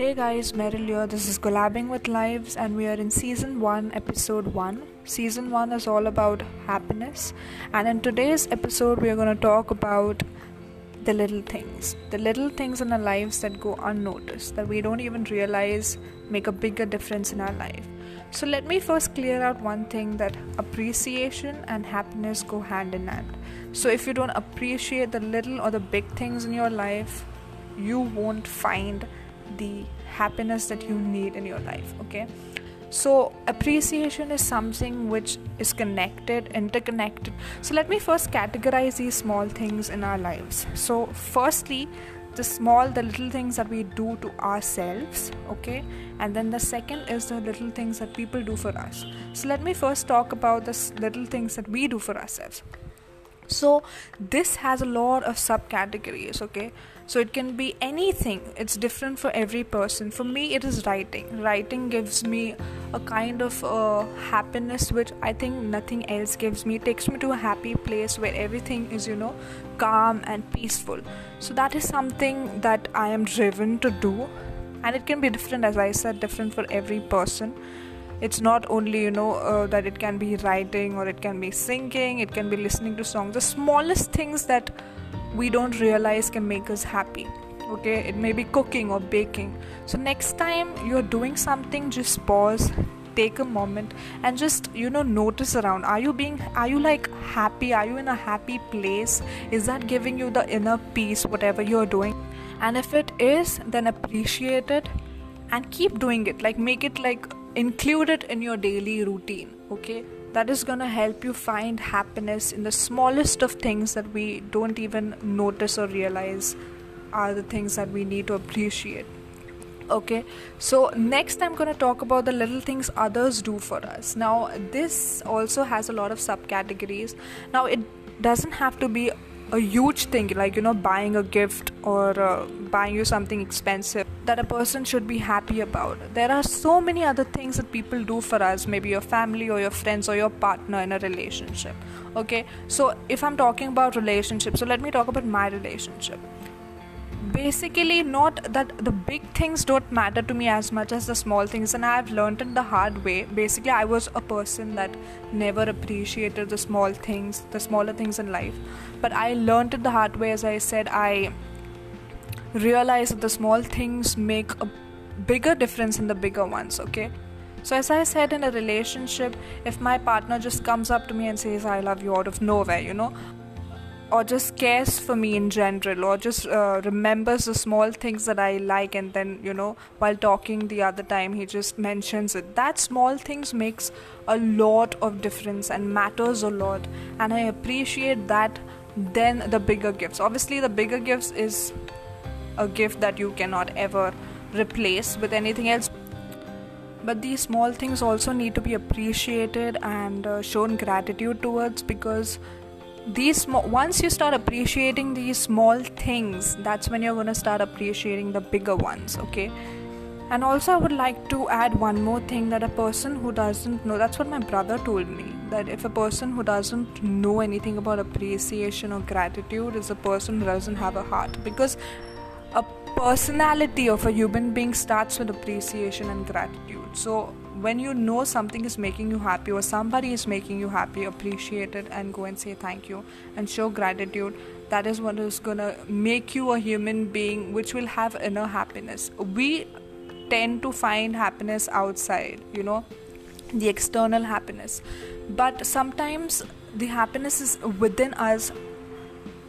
Hey guys, Meryl here. This is Collabing with Lives and we are in Season 1, Episode 1. Season 1 is all about happiness, and in today's episode we are going to talk about the little things in our lives that go unnoticed, that we don't even realize make a bigger difference in our life. So let me first clear out one thing, that appreciation and happiness go hand in hand. So if you don't appreciate the little or the big things in your life, you won't find the happiness that you need in your life, okay? So appreciation is something which is interconnected. So let me first categorize these small things in our lives. So firstly, the little things that we do to ourselves, okay? And then the second is the little things that people do for us. So let me first talk about the little things that we do for ourselves. So this has a lot of subcategories, okay? So it can be anything. It's different for every person. For me, it is writing. Writing gives me a kind of happiness which I think nothing else gives me. It takes me to a happy place where everything is, calm and peaceful. So that is something that I am driven to do. And it can be different, as I said, different for every person. It's not only, that it can be writing, or it can be singing, it can be listening to songs. The smallest things that we don't realize can make us happy, okay? It may be cooking or baking. So next time you're doing something, just pause, take a moment and just, notice around. Are you happy? Are you in a happy place? Is that giving you the inner peace, whatever you're doing? And if it is, then appreciate it and keep doing it. Include it in your daily routine, okay? That is gonna help you find happiness in the smallest of things that we don't even notice or realize are the things that we need to appreciate, okay? So next I'm gonna talk about the little things others do for us. Now this also has a lot of subcategories. Now it doesn't have to be a huge thing, buying a gift or buying you something expensive that a person should be happy about. There are so many other things that people do for us, maybe your family or your friends or your partner in a relationship, okay? So if I'm talking about relationships, so let me talk about my relationship. Basically, not that the big things don't matter to me as much as the small things, and I've learned it the hard way. Basically, I was a person that never appreciated the smaller things in life. But I learned it the hard way. As I said, I realized that the small things make a bigger difference in the bigger ones, okay? So as I said, in a relationship, if my partner just comes up to me and says, "I love you," out of nowhere, or just cares for me in general, or just remembers the small things that I like, and then, while talking the other time, he just mentions it. That small things makes a lot of difference and matters a lot, and I appreciate that then the bigger gifts. Obviously, the bigger gifts is a gift that you cannot ever replace with anything else. But these small things also need to be appreciated and shown gratitude towards, because once you start appreciating these small things, that's when you're going to start appreciating the bigger ones, okay? And also I would like to add one more thing, that a person who doesn't know, that's what my brother told me, that if a person who doesn't know anything about appreciation or gratitude is a person who doesn't have a heart, because a personality of a human being starts with appreciation and gratitude. So when you know something is making you happy or somebody is making you happy, appreciate it and go and say thank you and show gratitude. That is what is gonna make you a human being which will have inner happiness. We tend to find happiness outside, the external happiness. But sometimes the happiness is within us,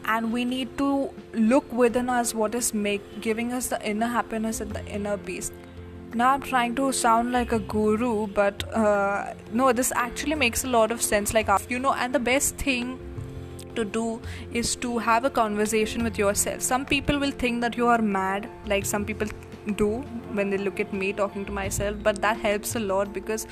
and we need to look within us what is giving us the inner happiness and the inner peace. Now I'm trying to sound like a guru, but no, this actually makes a lot of sense. And the best thing to do is to have a conversation with yourself. Some people will think that you are mad, like some people do when they look at me talking to myself, but that helps a lot, because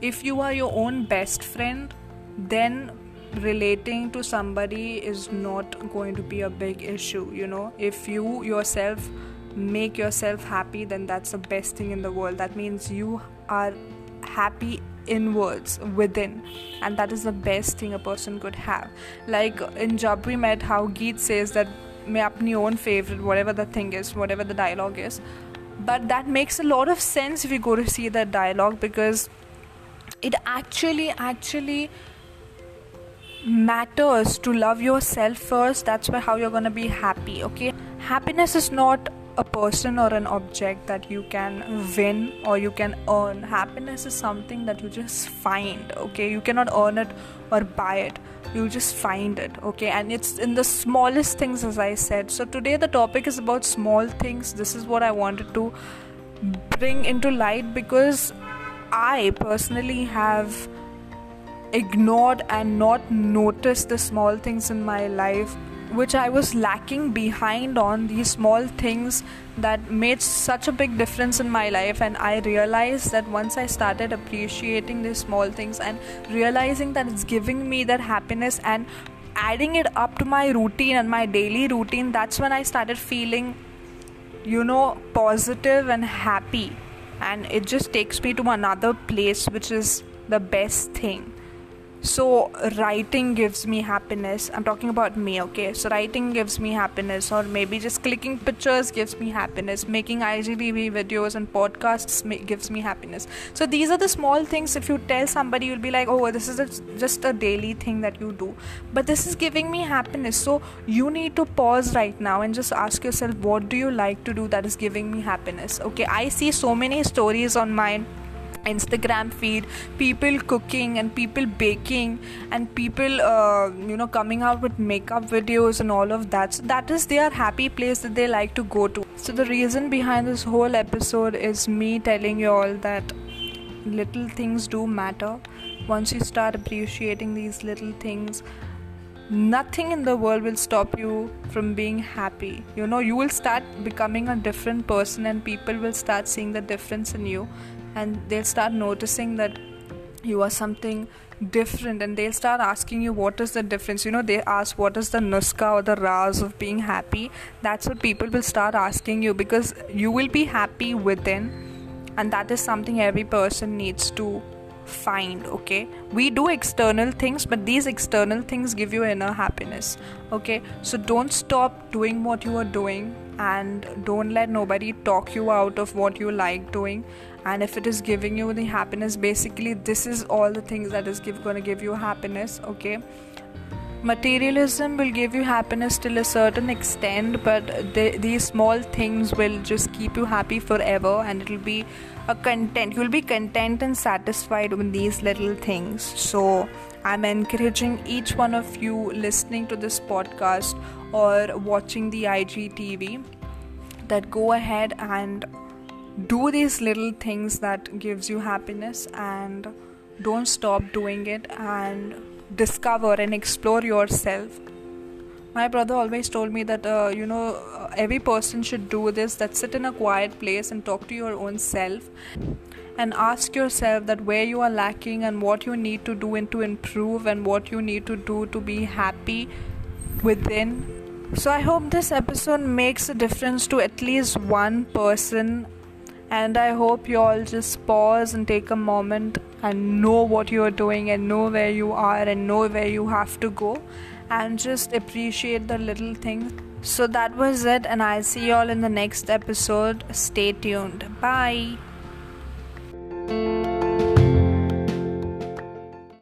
if you are your own best friend, then relating to somebody is not going to be a big issue, If you yourself make yourself happy, then that's the best thing in the world. That means you are happy inwards, within, and that is the best thing a person could have. Like in Jab We Met, how Geet says that main apni own favorite, whatever the dialogue is, But that makes a lot of sense if you go to see that dialogue, because it actually matters to love yourself first. That's how you're going to be happy, okay? Happiness is not a person or an object that you can win or you can earn. Happiness is something that you just find, okay? You cannot earn it or buy it. You just find it, okay? And it's in the smallest things, as I said. So today the topic is about small things. This is what I wanted to bring into light, because I personally have ignored and not noticed the small things in my life, which I was lacking behind on, these small things that made such a big difference in my life. And I realized that once I started appreciating these small things and realizing that it's giving me that happiness and adding it up to my routine and my daily routine, that's when I started feeling, positive and happy. And it just takes me to another place, which is the best thing. So writing gives me happiness. I'm talking about me, okay? So writing gives me happiness, or maybe just clicking pictures gives me happiness. Making IGTV videos and podcasts gives me happiness. So these are the small things. If you tell somebody, you'll be like, oh, this is just a daily thing that you do. But this is giving me happiness. So you need to pause right now and just ask yourself, what do you like to do that is giving me happiness? Okay, I see so many stories on my Instagram feed, people cooking and people baking and people coming out with makeup videos and all of that. So that is their happy place that they like to go to. So the reason behind this whole episode is me telling you all that little things do matter. Once you start appreciating these little things, nothing in the world will stop you from being happy. You will start becoming a different person, and people will start seeing the difference in you. And they'll start noticing that you are something different, and they'll start asking you, what is the difference? They ask, what is the nuska or the raaz of being happy? That's what people will start asking you, because you will be happy within, and that is something every person needs to find, okay? We do external things, but these external things give you inner happiness, okay? So don't stop doing what you are doing, and don't let nobody talk you out of what you like doing. And if it is giving you the happiness, basically this is all the things that is going to give you happiness, okay? Materialism will give you happiness till a certain extent, but these small things will just keep you happy forever, and it will be you'll be content and satisfied with these little things. So I'm encouraging each one of you listening to this podcast or watching the IGTV that go ahead and do these little things that gives you happiness, and don't stop doing it, and discover and explore yourself. My brother always told me that every person should do this, that sit in a quiet place and talk to your own self and ask yourself that where you are lacking and what you need to do and to improve and what you need to do to be happy within. So I hope this episode makes a difference to at least one person, and I hope you all just pause and take a moment and know what you are doing and know where you are and know where you have to go, and just appreciate the little things. So that was it, and I'll see you all in the next episode. Stay tuned. Bye.